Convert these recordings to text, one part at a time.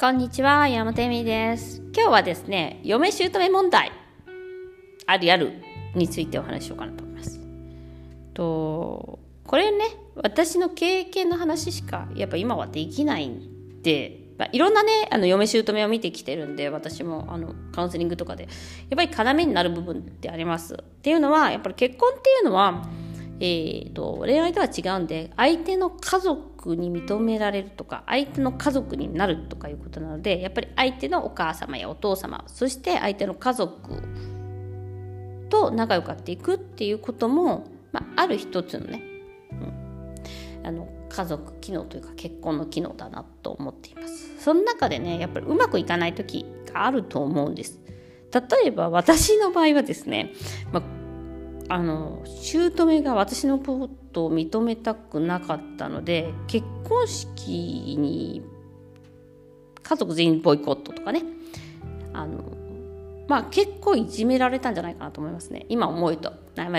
こんにちは、山手美です。今日はですね、嫁姑問題あるあるについてお話しようかなと思います。これね、私の経験の話しかやっぱ今はできないんで、いろんなね、嫁姑を見てきてるんで、私もカウンセリングとかでやっぱり要になる部分ってあります。っていうのは、やっぱり結婚っていうのは、恋愛とは違うんで、相手の家族に認められるとか、相手の家族になるとかいうことなので、やっぱり相手のお母様やお父様、そして相手の家族と仲良くやっていくっていうことも、ある一つのね、家族機能というか結婚の機能だなと思っています。その中でね、やっぱりうまくいかない時があると思うんです。例えば私の場合はですね、姑が私のことを認めたくなかったので、結婚式に家族全員ボイコットとかね、結構いじめられたんじゃないかなと思いますね、今思うと。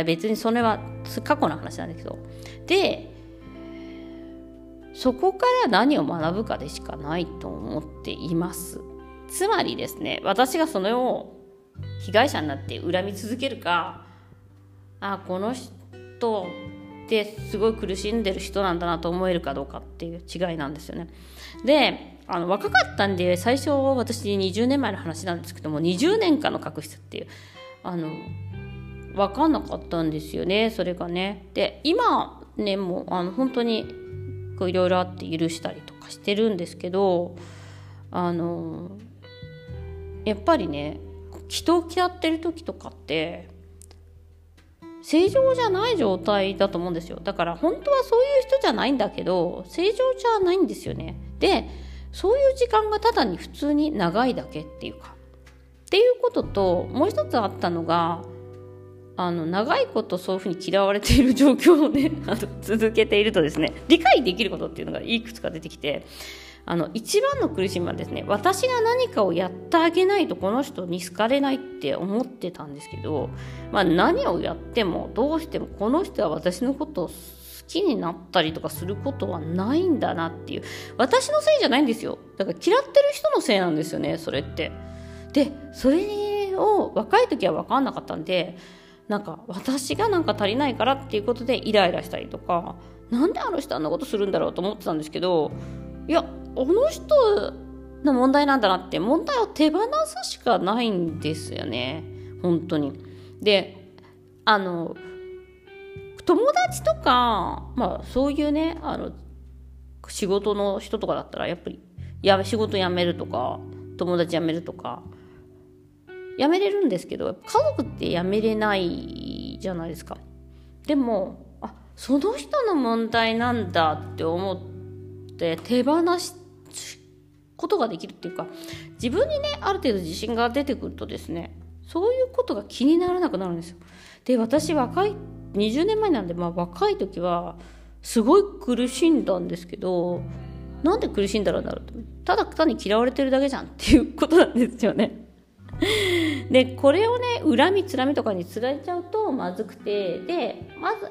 別にそれは過去の話なんだけど、でそこから何を学ぶかでしかないと思っています。つまりですね、私がそれを被害者になって恨み続けるか、この人ってすごい苦しんでる人なんだなと思えるかどうかっていう違いなんですよね。で、若かったんで、最初私20年前の話なんですけども、20年間の確執っていう分かんなかったんですよね、それがね。で、今ね、もう本当にいろいろあって許したりとかしてるんですけど、やっぱりね、人を嫌ってる時とかって正常じゃない状態だと思うんですよ。だから本当はそういう人じゃないんだけど、正常じゃないんですよね。で、そういう時間がただに普通に長いだけっていうか、っていうことと、もう一つあったのが、長いことそういうふうに嫌われている状況をね、続けているとですね、理解できることっていうのがいくつか出てきて、一番の苦しみはですね、私が何かをやってあげないとこの人に好かれないって思ってたんですけど、何をやってもどうしてもこの人は私のことを好きになったりとかすることはないんだなっていう、私のせいじゃないんですよ。だから嫌ってる人のせいなんですよね、それって。で、それを若い時は分かんなかったんで、私が足りないからっていうことでイライラしたりとか、なんであの人あんなことするんだろうと思ってたんですけど、いや、あの人の問題なんだなって、問題を手放すしかないんですよね、本当に。で、友達とか、そういうね、仕事の人とかだったら、やっぱり仕事辞めるとか、友達辞めるとかやめれるんですけど、家族ってやめれないじゃないですか。でも、その人の問題なんだって思って手放すことができるっていうか、自分にね、ある程度自信が出てくるとですね、そういうことが気にならなくなるんですよ。で、私20年前なんで、若い時はすごい苦しんだんですけど、なんで苦しんだろうな、ただ単に嫌われてるだけじゃんっていうことなんですよね。で、これをね、恨みつらみとかにつられちゃうとまずくて、で、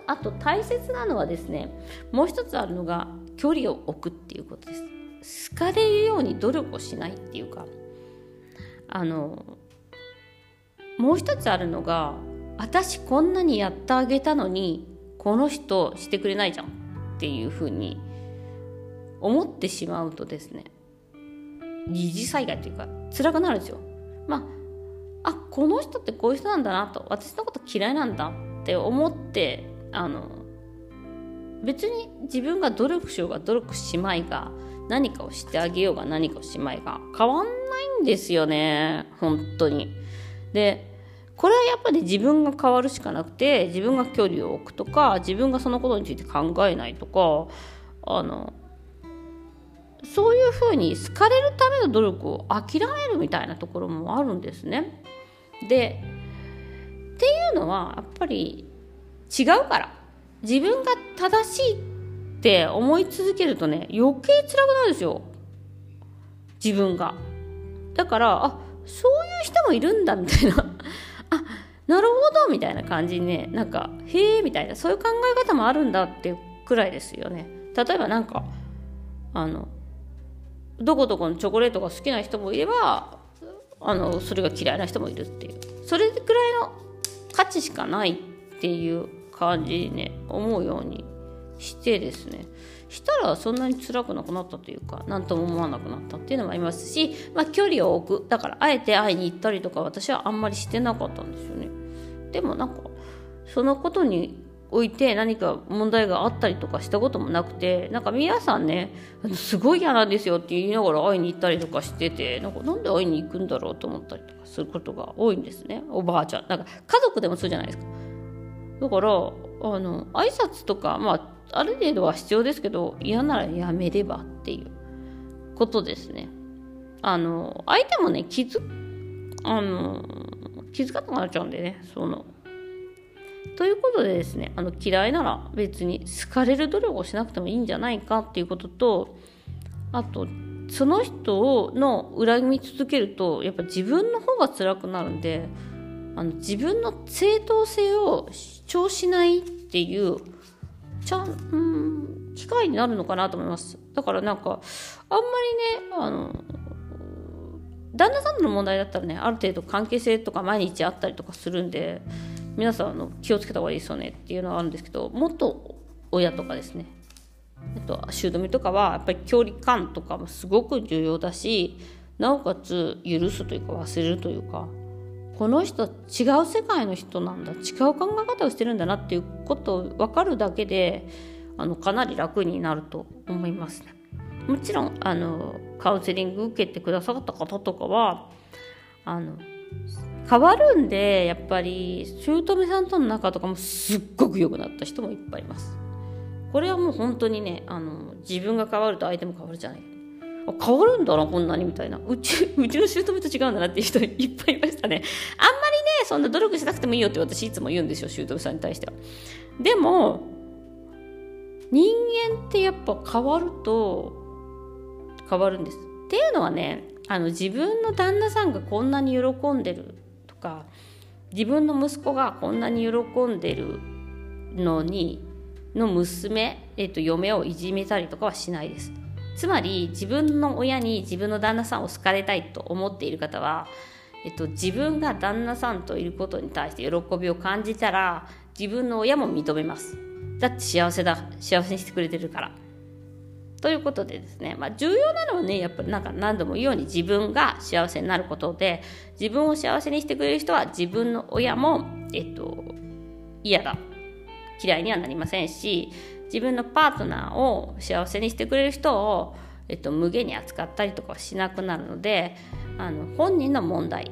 あと大切なのはですね、もう一つあるのが距離を置くっていうことです。好かれるように努力をしないっていうか、もう一つあるのが、私こんなにやってあげたのにこの人してくれないじゃんっていうふうに思ってしまうとですね、二次災害というか辛くなるんですよ。この人ってこういう人なんだなと、私のこと嫌いなんだって思って、別に自分が努力しようが努力しまいが、何かをしてあげようが何かをしまいが変わんないんですよね、本当に。で、これはやっぱり自分が変わるしかなくて、自分が距離を置くとか、自分がそのことについて考えないとか、そういうふうに好かれるための努力を諦めるみたいなところもあるんですね。で、っていうのはやっぱり違うから、自分が正しいって思い続けるとね、余計辛くなるんですよ、自分が。だから、そういう人もいるんだみたいななるほどみたいな感じにね、へえみたいな、そういう考え方もあるんだっていうくらいですよね。例えばどこどこのチョコレートが好きな人もいればそれが嫌いな人もいるっていう、それくらいの価値しかないっていう感じにね思うようにしてですね、したらそんなに辛くなくなったというか、何とも思わなくなったっていうのもありますし、まあ距離を置く、だからあえて会いに行ったりとか私はあんまりしてなかったんですよね。でもなんかそのことにおいて何か問題があったりとかしたこともなくて、なんか皆さんねすごい嫌なんですよって言いながら会いに行ったりとかしてて、なんで会いに行くんだろうと思ったりとかすることが多いんですね。おばあちゃんなんか家族でもそうじゃないですか。だから挨拶とかまあある程度は必要ですけど、嫌ならやめればっていうことですね。相手もね気づかなくなっちゃうんでね、ということでですね、嫌いなら別に好かれる努力をしなくてもいいんじゃないかっていうことと、あとその人の恨み続けるとやっぱ自分の方が辛くなるんで、自分の正当性を主張しないっていう機会になるのかなと思います。だからなんかあんまりね旦那さんの問題だったらね、ある程度関係性とか毎日あったりとかするんで、皆さん気をつけた方がいいですよねっていうのはあるんですけど、元親とかですね、姑とかはやっぱり距離感とかもすごく重要だし、なおかつ許すというか忘れるというか、この人は違う世界の人なんだ、違う考え方をしてるんだなっていうことを分かるだけでかなり楽になると思いますね。もちろんカウンセリング受けてくださった方とかは変わるんで、やっぱり姑さんとの仲とかもすっごく良くなった人もいっぱいいます。これはもう本当にね自分が変わると相手も変わるじゃない、変わるんだなこんなにみたいな、うちの姑と違うんだなっていう人いっぱいいましたね。あんまりねそんな努力しなくてもいいよって私いつも言うんですよ、姑さんに対しては。でも人間ってやっぱ変わると変わるんですっていうのはね、自分の旦那さんがこんなに喜んでるとか、自分の息子がこんなに喜んでるのにの娘、嫁をいじめたりとかはしないです。つまり自分の親に自分の旦那さんを好かれたいと思っている方は、自分が旦那さんといることに対して喜びを感じたら自分の親も認めます。だって幸せにしてくれてるから、ということでですね、まあ、重要なのはねやっぱりなんか何度も言うように自分が幸せになることで、自分を幸せにしてくれる人は自分の親も、嫌いにはなりませんし、自分のパートナーを幸せにしてくれる人を、無下に扱ったりとかはしなくなるので、本人の問題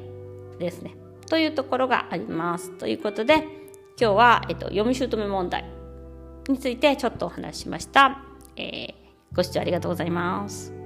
ですねというところがあります。ということで今日は、嫁姑問題についてちょっとお話ししました。ご視聴ありがとうございます。